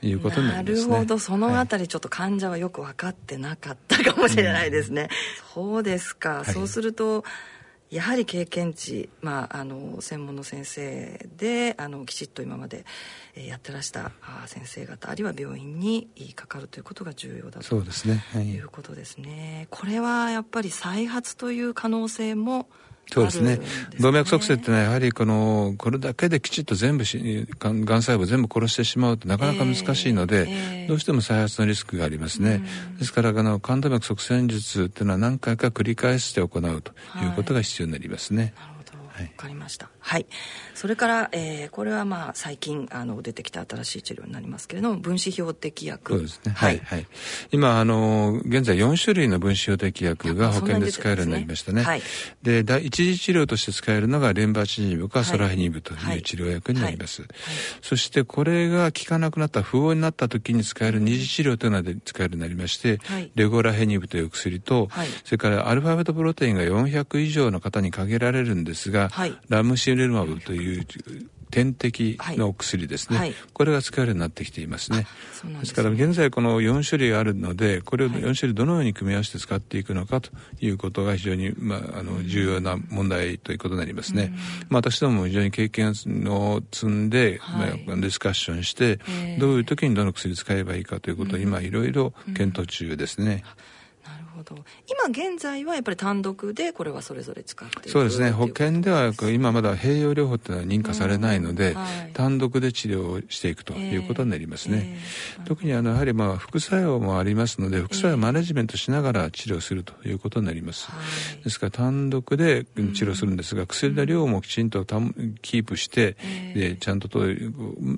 いうことになりますね、なるほどそのあたりちょっと患者はよく分かってなかったかもしれないですね、はい、そうですか、はい、そうするとやはり経験値、まあ、あの専門の先生であのきちっと今までやってらした先生方あるいは病院にかかるということが重要だとそうですね、はい、いうことですねこれはやっぱり再発という可能性もそうですね。動脈塞栓ってのはやはりこのこれだけできちっと全部しがん細胞全部殺してしまうとなかなか難しいので、えーえー、どうしても再発のリスクがありますね、うん、ですからあの冠動脈塞栓術っていうのは何回か繰り返して行うということが必要になりますね、はいわかりました、はい、それから、えー、これはまあ最近あの出てきた新しい治療になりますけれども分子標的薬そうですね、はいはい、今あの現在よん種類の分子標的薬が保険で使えるようになりましたね、はい、で第一次治療として使えるのがレンバチニブかソラヘニブという治療薬になります、はいはいはい、そしてこれが効かなくなった不応になった時に使える二次治療というのが使えるようになりまして、はい、レゴラヘニブという薬と、はい、それからアルファベットプロテインがよんひゃく以上の方に限られるんですがはい、ラムシルマブという点滴のお薬ですね、はいはい、これが使えるようになってきていますねそうなんですね。ですから現在このよん種類あるのでこれをよん種類どのように組み合わせて使っていくのかということが非常に、まあ、あの重要な問題ということになりますね、まあ、私どもも非常に経験を積んで、はいまあ、ディスカッションしてどういう時にどの薬使えばいいかということを今いろいろ検討中ですね今現在はやっぱり単独でこれはそれぞれ使っているそうですね保険では今まだ併用療法というのは認可されないので、うんはい、単独で治療をしていくということになりますね、えーえー、特にあのやはりまあ副作用もありますので副作用をマネジメントしながら治療するということになります、えー、ですから単独で治療するんですが、うん、薬の量もきちんとキープして、えー、でちゃんとと、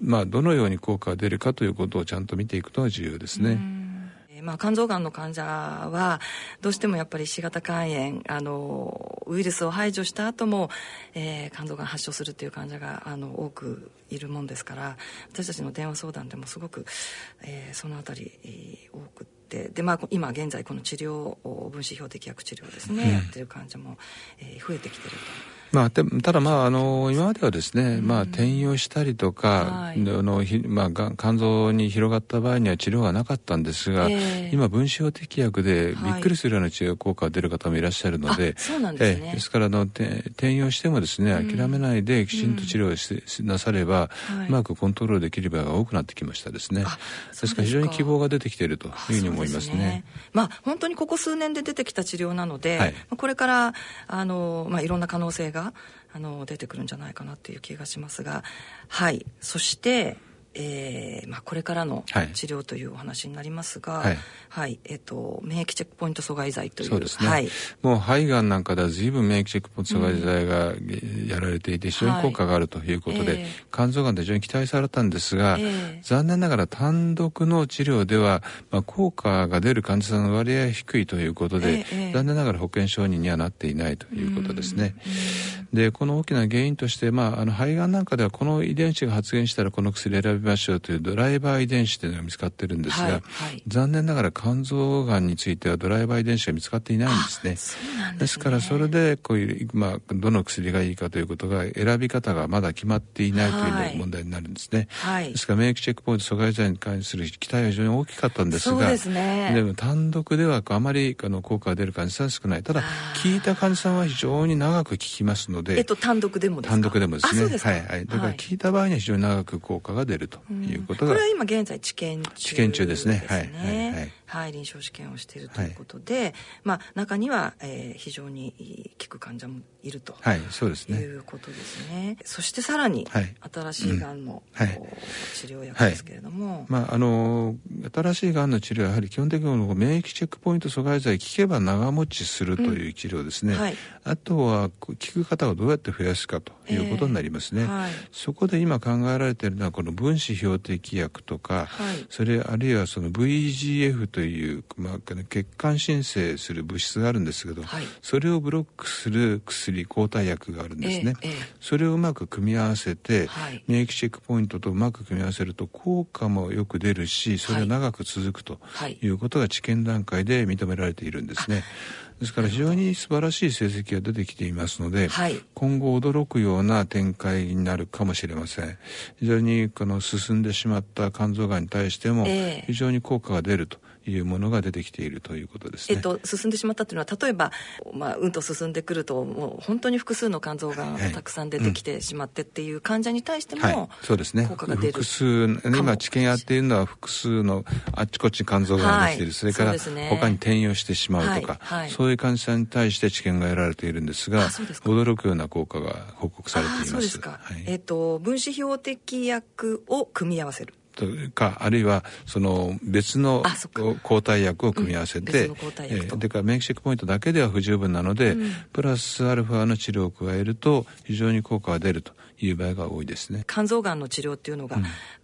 まあ、どのように効果が出るかということをちゃんと見ていくのが重要ですね、うんまあ、肝臓がんの患者はどうしてもやっぱり C 型肝炎あのウイルスを排除した後も、えー、肝臓がん発症するという患者があの多くいるもんですから私たちの電話相談でもすごく、えー、そのあたり、えー、多くてで、まあ、今現在この治療分子標的薬治療ですね、うん、やってる患者も、えー、増えてきてるとまあ、ただまああの今まではですね、うん、まあ転用したりとか、はい、のまあ肝臓に広がった場合には治療がなかったんですが、えー、今分子標的薬でびっくりするような治療効果が出る方もいらっしゃるので、はい、そうなんですね、えー、ですからあの転用してもですね諦めないできちんと治療して、うん、なされば、はい、うまくコントロールできる場合が多くなってきましたですね。ですから非常に希望が出てきているというふうに思いますね。そうですね。まあ本当にここ数年で出てきた治療なので、はい、これからあのまあいろんな可能性があの出てくるんじゃないかなっていう気がしますが、はい。そしてえーまあ、これからの治療というお話になりますが、はいはいえー、と免疫チェックポイント阻害剤というそうですね、はい、もう肺がんなんかでは随分免疫チェックポイント阻害剤がやられていて、うん、非常に効果があるということで、はいえー、肝臓がんで非常に期待されたんですが、えー、残念ながら単独の治療では、まあ、効果が出る患者さんの割合が低いということで、えー、残念ながら保険承認にはなっていないということですね、うん、でこの大きな原因として、まあ、あの肺がんなんかではこの遺伝子が発現したらこの薬選びましょうというドライバー遺伝子というのが見つかっているんですが、はいはい、残念ながら肝臓がんについてはドライバー遺伝子が見つかっていないんですね。そうなんですね。ですからそれでこういう、まあ、どの薬がいいかということが選び方がまだ決まっていないというのが問題になるんですね、はい、ですから免疫チェックポイント阻害剤に関する期待は非常に大きかったんですがそうですね。でも単独ではあまりあの効果が出る患者さんは少ない。ただ聞いた患者さんは非常に長く効きますので、えっと、単独でもですか？単独でもですね。あ、そうですか。はいはい、だから聞いた場合には非常に長く効果が出るということが、うん、これは今現在治験中ですね。治験中ですね。はいはいはいはい、臨床試験をしているということで、はいまあ、中には、えー、非常に効く患者もいると、はい、そうですね、いうことですね。そしてさらに、はい、新しいがんの、うんはい、治療薬ですけれども、はいまあ、あの新しいがんの治療はやはり基本的に免疫チェックポイント阻害剤効けば長持ちするという治療ですね、うんはい、あとは効く方をどうやって増やすかということになりますね、えーはい、そこで今考えられているのはこの分子標的薬とか、はい、それあるいはその ブイジーエフ というという、まあ、血管新生する物質があるんですけど、はい、それをブロックする薬抗体薬があるんですね、ええ、それをうまく組み合わせて、はい、免疫チェックポイントとうまく組み合わせると効果もよく出るしそれが長く続くということが治験段階で認められているんですね、はいはい、ですから非常に素晴らしい成績が出てきていますので、はい、今後驚くような展開になるかもしれません。非常にこの進んでしまった肝臓がんに対しても非常に効果が出るというものが出てきているということですね、えっと、進んでしまったというのは例えば、まあ、うんと進んでくるともう本当に複数の肝臓がたくさん出てきてしまってっていう患者に対しても、はいうんはい、そうですね効果が出る複数今治験やっているのは複数のあっちこっちに肝臓が出ている、はい、それから他に転用してしまうとか、はいはい、そういう患者さんに対して治験が得られているんですが驚くような効果が報告されています。そうですか、はいえっと、分子標的薬を組み合わせるとかあるいはその別の抗体薬を組み合わせて、うん、えー、でから免疫チェックポイントだけでは不十分なので、うん、プラスアルファの治療を加えると非常に効果が出るという場合が多いですね。肝臓がんの治療っていうのが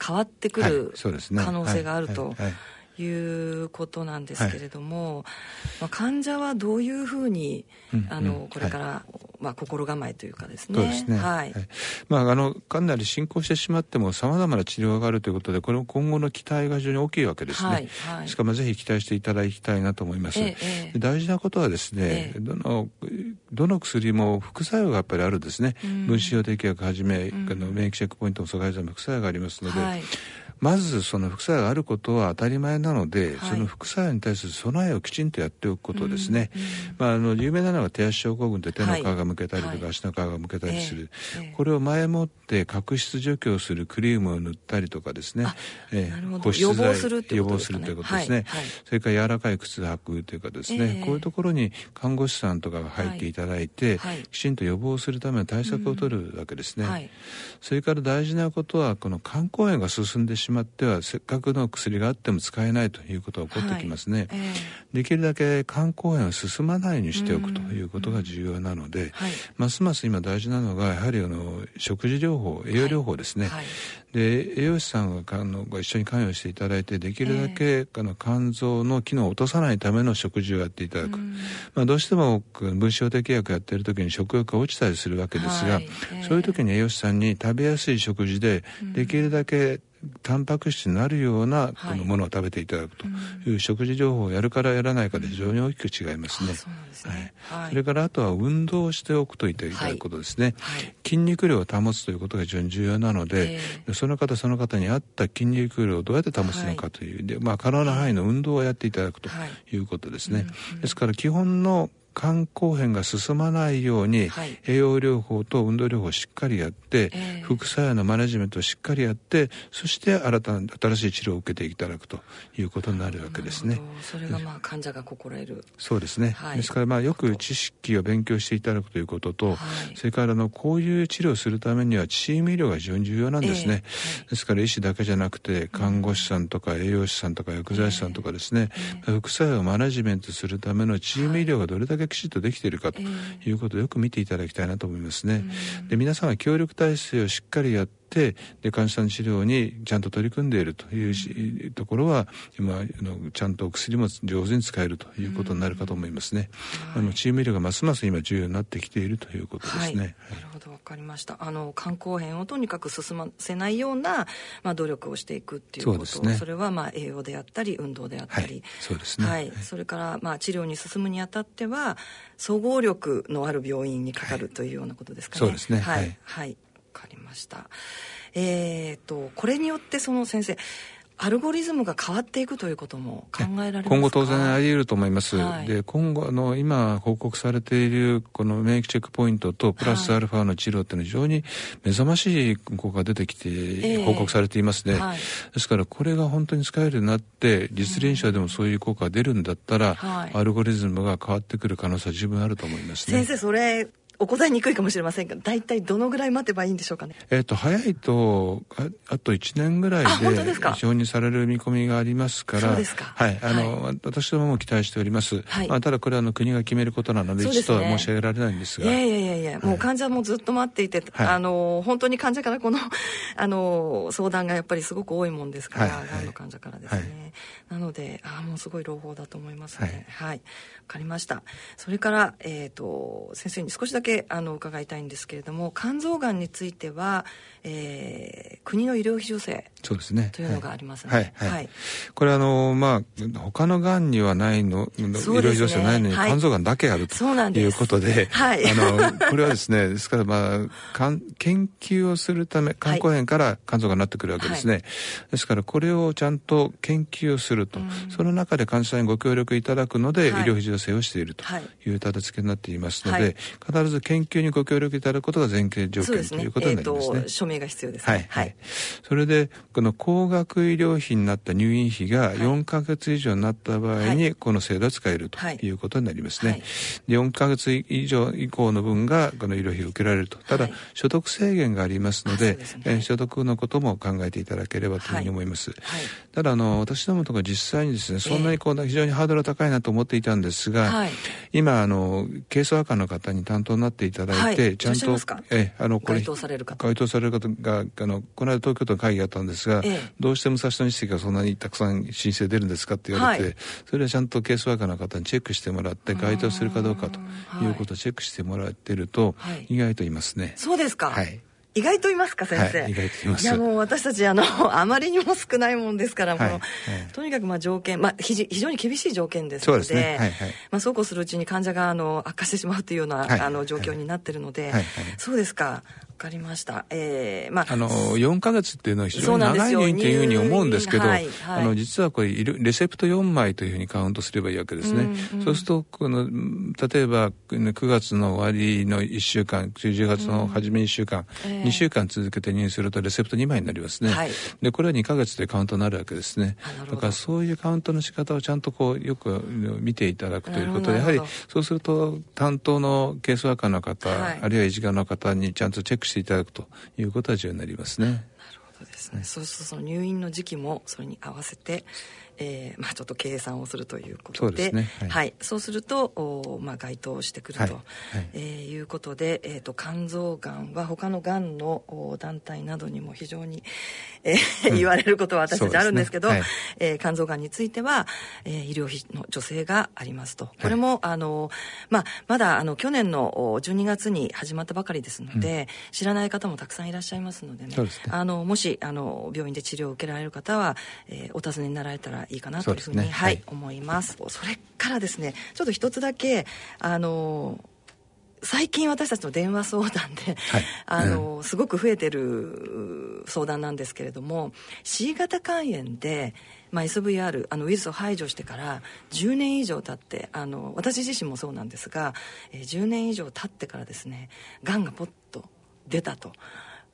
変わってくる、うん、可能性があるということなんですけれども、はいまあ、患者はどういうふうに、うん、あのこれから、はいまあ、心構えというかですね。そうですね、はいはいまあ、あのかなり進行してしまってもさまざまな治療があるということでこれも今後の期待が非常に大きいわけですね、はいはい、ですからぜひ期待していただきたいなと思います、ええ、で大事なことはですね、ええ、どの、どの薬も副作用がやっぱりあるんですね、うん、分子標的薬はじめ、うん、あの免疫チェックポイントの阻害剤も副作用がありますので、はいまずその副作用があることは当たり前なので、はい、その副作用に対する備えをきちんとやっておくことですね、うんうんまあ、あの有名なのは手足症候群で手の皮がむけたりとか、はい、足の皮がむけたりする、えー、これを前もって角質除去するクリームを塗ったりとかですね、えー、保湿剤予防するということですかね、予防するということですね、はいはい、それから柔らかい靴履くというかですね、えー、こういうところに看護師さんとかが入っていただいて、はいはい、きちんと予防するための対策を取るわけですね、うんはい、それから大事なことはこの肝硬変が進んでしまうしまってはせっかくの薬があっても使えないということが起こってきますね、はいえー、できるだけ肝硬変は進まないようにしておくということが重要なので、はい、ますます今大事なのがやはりあの食事療法栄養療法ですね、はいはい、で栄養士さんがあの一緒に関与していただいてできるだけ、えー、あの肝臓の機能を落とさないための食事をやっていただく、まあ、どうしても分子標的薬やっている時に食欲が落ちたりするわけですが、はいえー、そういう時に栄養士さんに食べやすい食事でできるだけタンパク質になるようなこのものを食べていただくという、はい、食事療法をやるからやらないかで非常に大きく違いますね。それからあとは運動をしておくといただくことですね、はいはい、筋肉量を保つということが非常に重要なので、えー、その方その方に合った筋肉量をどうやって保つのかという、はいでまあ、可能な範囲の運動をやっていただくということですね、はいうんうん、ですから基本の肝硬変が進まないように、はい、栄養療法と運動療法をしっかりやって、えー、副作用のマネジメントをしっかりやって、そして新たな新しい治療を受けていただくということになるわけですね。それがまあ患者が心得る、そうですね、はい、ですからまあよく知識を勉強していただくということと、はい、それからあのこういう治療をするためにはチーム医療が非常に重要なんですね、えーはい、ですから医師だけじゃなくて看護師さんとか栄養士さんとか薬剤師さんとかですね、えーえー、副作用をマネジメントするためのチーム医療がどれだけきちっとできているかということをよく見ていただきたいなと思いますね。で、皆さんは協力体制をしっかりやってで患者さんの治療にちゃんと取り組んでいるというところは、今のちゃんとお薬も上手に使えるということになるかと思いますね、はい、あのチーム医療がますます今重要になってきているということですね、はい、なるほど、分かりました。あの肝硬変をとにかく進ませないような、まあ、努力をしていくっていうこと、 そうですね、それはまあ栄養であったり運動であったり、はい、そうですね、はい、それからまあ治療に進むにあたっては総合力のある病院にかかるというようなことですかね、はい、そうですね、はい、はいはい、わかりました、えー、とこれによってその先生アルゴリズムが変わっていくということも考えられますか？今後当然あり得ると思います、はい、で今後あの今報告されているこの免疫チェックポイントとプラスアルファの治療っていうのは非常に目覚ましい効果が出てきて報告されていますね、えーはい、ですからこれが本当に使えるようになって実臨床でもそういう効果が出るんだったら、うんはい、アルゴリズムが変わってくる可能性は十分あると思いますね。先生それお答えにくいかもしれませんが、大体どのぐらい待てばいいんでしょうかね。えっと早いと あ, あといちねんぐらいで承認される見込みがありますから。そうですか、はい、あの、はい、私どもも期待しております、はい、まあ、ただこれはあの国が決めることなので一度は申し上げられないんですが、いやいやいやいや、はい、もう患者もずっと待っていて、はい、あの本当に患者からこのあの相談がやっぱりすごく多いもんですから、はい、がんの患者からですね、はい、なのであもうすごい朗報だと思いますね。はい、はい、分かりました。それから、えー、と先生に少しだけあの伺いたいんですけれども、肝臓がんについては、えー、国の医療費助成というのがありますね。これはあの、まあ、他のがんにはないの、医療費助成ないのに、はい、肝臓がんだけあるということで、はい、あのこれはですねですから、まあ、研究をするため肝硬変から肝臓がんになってくるわけですね、はい、ですからこれをちゃんと研究をすると、うん、その中で患者さんにご協力いただくので、はい、医療費助成をしているという立て付けになっていますので、はい、必ず研究にご協力いただくことが前提条件ということになりますね。署名が必要ですね。はいはい。それでこの高額医療費になった入院費がよんかげつ以上になった場合にこの制度を使えるということになりますね。はいはいはい、よんかげつ以上以降の分がこの医療費を受けられると。ただ所得制限がありますので、はいでね、所得のことも考えていただければというふうに思います。はいはい、ただあの私どもとか実際にですねそんなにこう、えー、非常にハードルが高いなと思っていたんですが、はい、今あの軽症悪化の方に担当のなっていただいて、はい、ちゃんとえあのこれ該当される方、該当される方があのこの間東京都の会議があったんですが、ええ、どうして武蔵野市がそんなにたくさん申請出るんですかって言われて、はい、それはちゃんとケースワーカーの方にチェックしてもらって該当するかどうかということをチェックしてもらっていると、はい、意外といますね。そうですか。はい。意外といますか先生、はい、意外といます。いやもう私たちあのあまりにも少ないもんですから、はい、もう、はい、とにかくまあ条件、まあ、非常に厳しい条件ですので、そうですね、はいはい、まあ、そうこうするうちに患者があの悪化してしまうというような、はい、あの状況になっているので、はいはいはいはい、そうですか、分かりました、えーまあ、あのよんかげつっていうのは非常に長い入院というふうに思うんですけど、はいはい、あの実はこれレセプトよんまいというふうにカウントすればいいわけですね、うんうん、そうするとこの例えばくがつの終わりのいっしゅうかん、じゅうがつの初めいっしゅうかん、うんえー、にしゅうかん続けて入院するとレセプトにまいになりますね、はい、でこれはにかげつでカウントになるわけですね。だからそういうカウントの仕方をちゃんとこうよく見ていただくということで、やはりそうすると担当のケースワーカーの方、はい、あるいは医師側の方にちゃんとチェックしていただくということは重要になりますね。なるほどですね。そうするとその入院の時期もそれに合わせて、えーまあ、ちょっと計算をするということで、そうですね、はいはい、そうすると、まあ、該当してくると、はいえー、いうことで、えー、と肝臓がんは他のがんの団体などにも非常に、えーうん、言われることは私たちあるんですけど、そうですね、はいえー、肝臓がんについては、えー、医療費の助成がありますと。これも、はいあのまあ、まだあの去年のじゅうにがつに始まったばかりですので、うん、知らない方もたくさんいらっしゃいますのでね、そうですね、あのもしあの病院で治療を受けられる方は、えー、お尋ねになられたらいいかなというふうにう、ねはいはい、思います。それからですね、ちょっと一つだけあの最近私たちの電話相談で、はい、あのすごく増えてる相談なんですけれども、 C 型肝炎で、まあ、エスブイアール あのウイルスを排除してからじゅうねん以上経って、あの私自身もそうなんですが、えー、じゅうねん以上経ってからですね、がんがポッと出たと。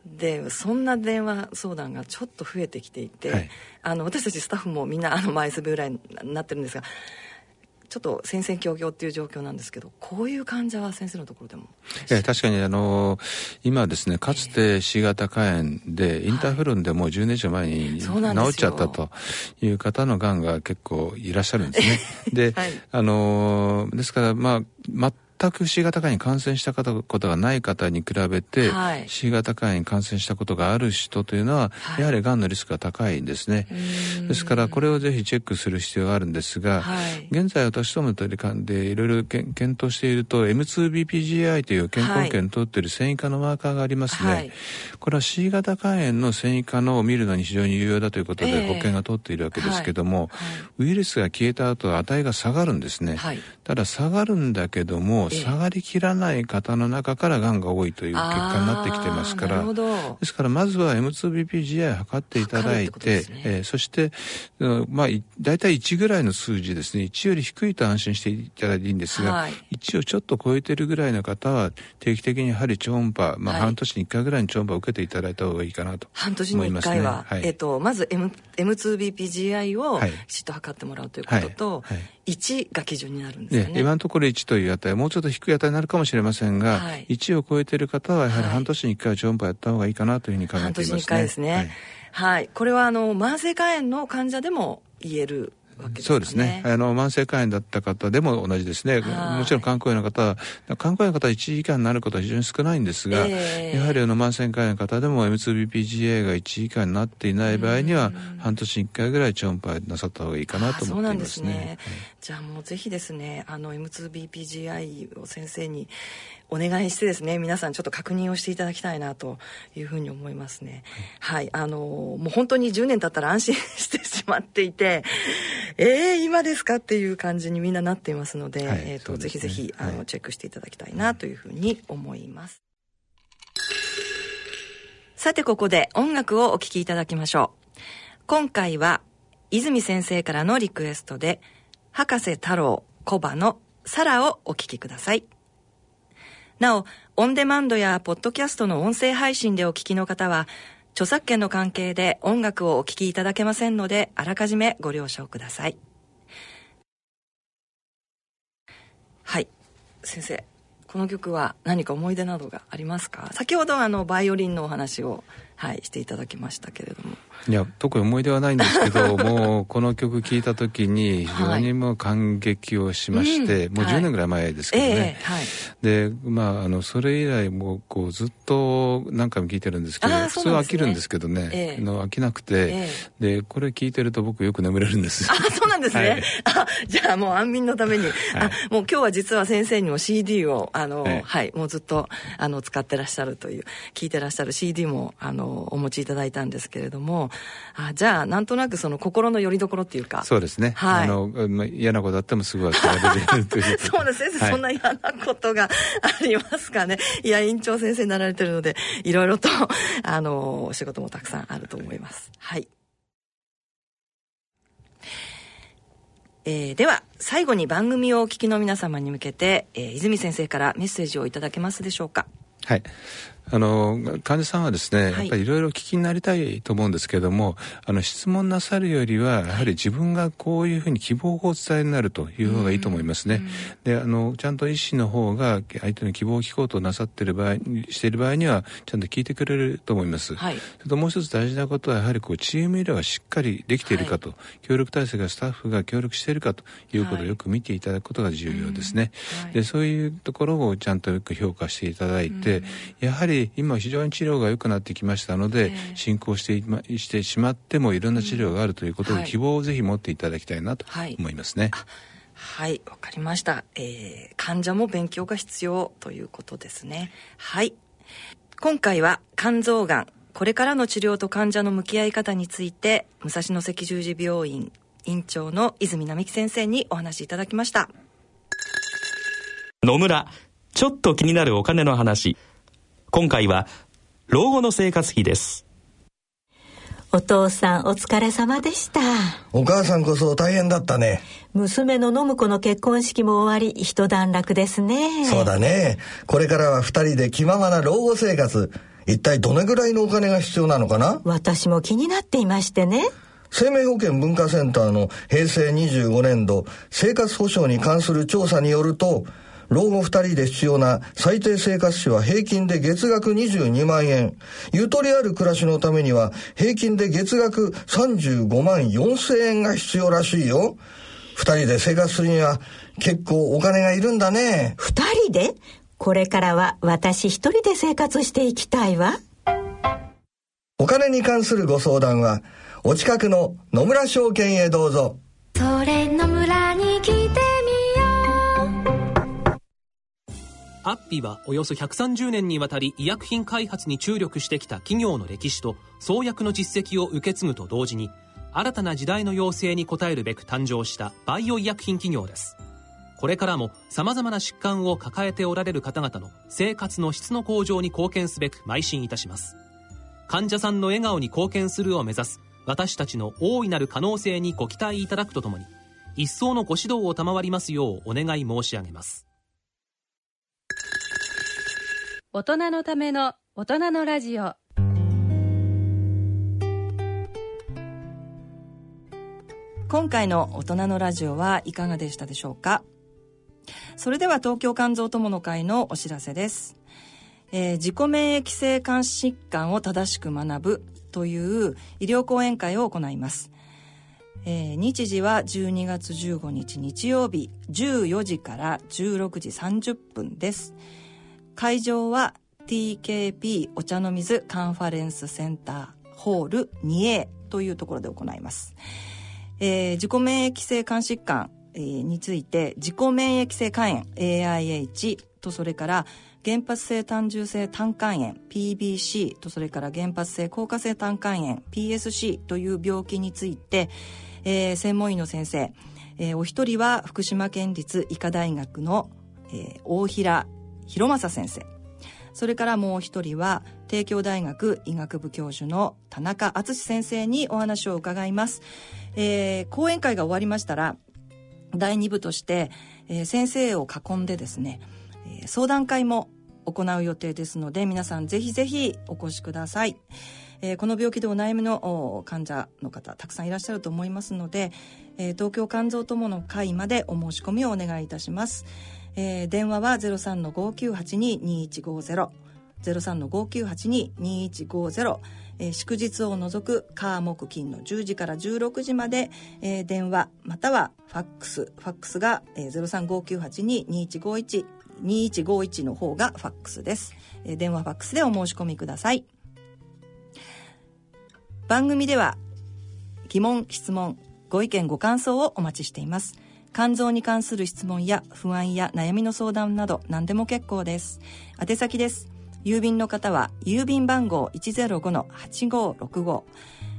でそんな電話相談がちょっと増えてきていて、はい、あの私たちスタッフもみんなあの エスブイアール ぐらいになってるんですが、ちょっと戦々恐々っていう状況なんですけど、こういう患者は先生のところでも、えー、確かにあの今ですね、かつて C 型肝炎でインターフェロンでもうじゅうねん以上前に治っちゃったという方のがんが結構いらっしゃるんですねで、はい、あのですからまあま全く C 型肝炎に感染したことがない方に比べて、はい、C 型肝炎に感染したことがある人というのは、はい、やはりがんのリスクが高いんですね。ですからこれをぜひチェックする必要があるんですが、はい、現在私どもの取り組みでいろいろ検討していると エムツービーピージーアイ という健康保険を取っている線維化のマーカーがありますね、はい、これは C 型肝炎の線維化のを見るのに非常に有用だということで、えー、保険が取っているわけですけども、はいはい、ウイルスが消えた後値が下がるんですね、はい、ただ下がるんだけども下がりきらない方の中からがんが多いという結果になってきてますから、ですからまずは エムツービーピージーアイ を測っていただい て, て、ねえー、そして、まあ、だいたいいちぐらいの数字ですね、いちより低いと安心していただいていいんですが、はい、いちをちょっと超えてるぐらいの方は定期的にやはり超音波、まあ、半年にいっかいぐらいに超音波を受けていただいた方がいいかなと思いますね。半年にいっかいは、はい、えー、とまず M、エムツービーピージーアイ をきちっと測ってもらうということと、はいはいはい、いちが基準になるんですよね。ね、今のところいちという値、もうちょっと低い値になるかもしれませんが、はい、いちを超えている方はやはり半年にいっかいは超音波やった方がいいかなというふうに考えていますね。半年にいっかいですね。はい。はい、これはあの慢性肝炎の患者でも言えるわけですね。そうですね。あの慢性肝炎だった方でも同じですね。もちろん肝硬変の方は、肝硬変の方はいち以下になることは非常に少ないんですが、えー、やはりあの慢性肝炎の方でも エムツービーピージーアイ がいち以下になっていない場合には半年にいっかいぐらい超音波なさった方がいいかなと思っていますね。そうなんですね。はい、じゃあもうぜひですね、あの エムツービーピージーアイ を先生にお願いしてですね、皆さんちょっと確認をしていただきたいなというふうに思いますね。はい、はい、あのもう本当にじゅうねん経ったら安心してしまっていて、えー、今ですかっていう感じにみんななっていますので、はい、えーと、そうですね、ぜひぜひあの、はい、チェックしていただきたいなというふうに思います。さてここで音楽をお聴きいただきましょう。今回は泉先生からのリクエストで博士太郎コバのサラをお聴きください。なお、オンデマンドやポッドキャストの音声配信でお聞きの方は、著作権の関係で音楽をお聞きいただけませんので、あらかじめご了承ください。はい、先生、この曲は何か思い出などがありますか？先ほどあのバイオリンのお話を、はい、していただきましたけれども。いや、特に思い出はないんですけどもうこの曲聴いた時に非常にも感激をしまして、はい、もうじゅうねんぐらい前ですけどね、はい、えーはい、でまああのそれ以来もうこうずっと何回も聴いてるんですけど、普通は飽きるんですけどね、えー、の飽きなくて、えー、でこれ聴いてると僕よく眠れるんです。あ、そうなんですね、はい、あ、じゃあもう安眠のために、はい、あ、もう今日は実は先生にも シーディー をあの、はいはい、もうずっとあの使ってらっしゃるという、聴いてらっしゃる シーディー もあのお持ちいただいたんですけれども、あ、じゃあなんとなくその心の拠り所っていうか。そうですね、はい、あの、まあ、嫌なことあってもすぐは調べるというそうです、先生、はい、そんな嫌なことがありますかね。いや、院長先生になられてるのでいろいろとあのお仕事もたくさんあると思います、はい、えー、では最後に番組をお聞きの皆様に向けて、えー、泉先生からメッセージをいただけますでしょうか。はい、あの患者さんはですね、はい、やっぱりいろいろ聞きになりたいと思うんですけれども、あの質問なさるよりはやはり自分がこういうふうに希望をお伝えになるという方がいいと思いますね。で、あのちゃんと医師の方が相手の希望を聞こうとなさっている場合している場合にはちゃんと聞いてくれると思います、はい、それともう一つ大事なことはやはりこうチーム医療がしっかりできているかと、はい、協力体制がスタッフが協力しているかということをよく見ていただくことが重要ですね、はい、でそういうところをちゃんとよく評価していただいて、やはり今非常に治療が良くなってきましたので、進行して、ま、してしまってもいろんな治療があるということを、うん、はい、希望をぜひ持っていただきたいなと思いますね。はい、はい、わかりました、えー、患者も勉強が必要ということですね。はい、今回は肝臓がん、これからの治療と患者の向き合い方について、武蔵野赤十字病院院長の泉並木先生にお話しいただきました。野村ちょっと気になるお金の話。今回は老後の生活費です。お父さんお疲れ様でした。お母さんこそ大変だったね。娘の信子の結婚式も終わり一段落ですね。そうだね。これからは二人で気ままな老後生活。一体どれぐらいのお金が必要なのかな。私も気になっていましてね。生命保険文化センターのへいせいにじゅうごねんど生活保障に関する調査によると、老後ふたりで必要な最低生活費は平均で月額にじゅうにまんえん、ゆとりある暮らしのためには平均で月額さんじゅうごまんよんせんえんが必要らしいよ。ふたりで生活するには結構お金がいるんだね。ふたりで？これからは私一人で生活していきたいわ。お金に関するご相談はお近くの野村証券へどうぞ。それ野村に来てみよう。アッピはおよそひゃくさんじゅうねんにわたり医薬品開発に注力してきた企業の歴史と創薬の実績を受け継ぐと同時に、新たな時代の要請に応えるべく誕生したバイオ医薬品企業です。これからも様々な疾患を抱えておられる方々の生活の質の向上に貢献すべく邁進いたします。患者さんの笑顔に貢献するを目指す私たちの大いなる可能性にご期待いただくとともに、一層のご指導を賜りますようお願い申し上げます。大人のための大人のラジオ。今回の大人のラジオはいかがでしたでしょうか。それでは東京肝臓友の会のお知らせです、えー、自己免疫性肝疾患を正しく学ぶという医療講演会を行います、えー、日時はじゅうにがつじゅうごにち日曜日じゅうよじからじゅうろくじさんじゅっぷんです。会場は ティーケーピー お茶の水カンファレンスセンターホール にエー というところで行います、えー、自己免疫性肝疾患について自己免疫性肝炎 エーアイエイチ と、それから原発性単純性胆管炎 ピービーシー と、それから原発性硬化性胆管炎 ピーエスシー という病気について、えー、専門医の先生、えー、お一人は福島県立医科大学の、えー、大平博正先生、それからもう一人は帝京大学医学部教授の田中敦先生にお話を伺います、えー、講演会が終わりましたらだいに部として、えー、先生を囲んでですね、えー、相談会も行う予定ですので、皆さんぜひぜひお越しください、えー、この病気でお悩みの患者の方たくさんいらっしゃると思いますので、えー、東京肝臓友の会までお申し込みをお願いいたします、えー、電話は ゼロさんのごきゅうはちにのにいちごゼロ ゼロさんのごきゅうはちにのにいちごゼロ、えー、祝日を除く火木金のじゅうじからじゅうろくじまで、えー、電話またはファックス、ファックスが、えー、ゼロさんごきゅうはちにのにいちごいち にいちごいちの方がファックスです、えー、電話ファックスでお申し込みください。番組では疑問・質問・ご意見・ご感想をお待ちしています。肝臓に関する質問や不安や悩みの相談など何でも結構です。宛先です。郵便の方は郵便番号 いちゼロごのはちごろくご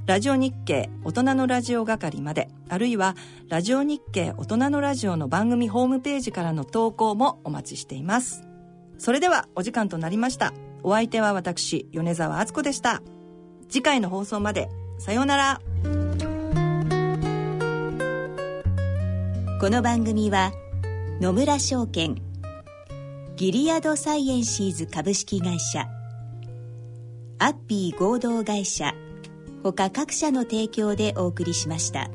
ラジオ日経大人のラジオ係まで、あるいはラジオ日経大人のラジオの番組ホームページからの投稿もお待ちしています。それではお時間となりました。お相手は私米澤敦子でした。次回の放送までさようなら。この番組は野村証券ギリアドサイエンシーズ株式会社、アッピー合同会社ほか各社の提供でお送りしました。